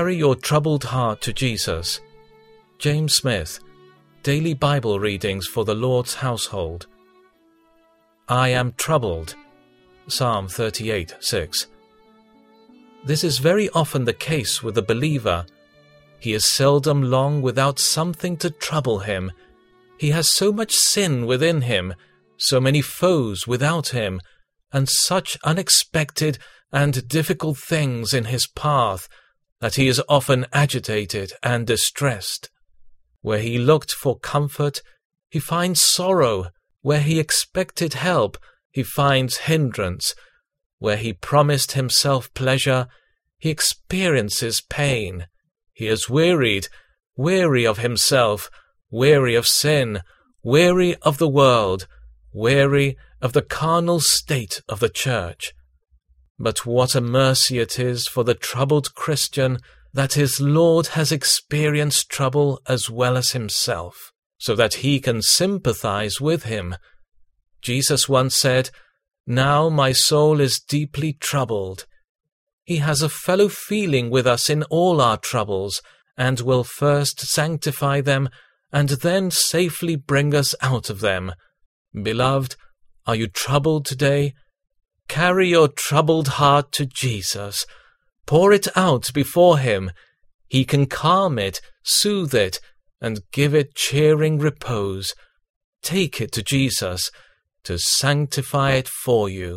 Carry your troubled heart to Jesus. James Smith, Daily Bible Readings for the Lord's Household. I am troubled. Psalm 38:6. This is very often the case with the believer. He is seldom long without something to trouble him. He has so much sin within him, so many foes without him, and such unexpected and difficult things in his path, that he is often agitated and distressed. Where he looked for comfort, he finds sorrow. Where he expected help, he finds hindrance. Where he promised himself pleasure, he experiences pain. He is wearied, weary of himself, weary of sin, weary of the world, weary of the carnal state of the church. But what a mercy it is for the troubled Christian that his Lord has experienced trouble as well as himself, so that he can sympathize with him. Jesus once said, "Now my soul is deeply troubled." He has a fellow feeling with us in all our troubles, and will first sanctify them, and then safely bring us out of them. Beloved, are you troubled today? Carry your troubled heart to Jesus. Pour it out before him. He can calm it, soothe it, and give it cheering repose. Take it to Jesus to sanctify it for you.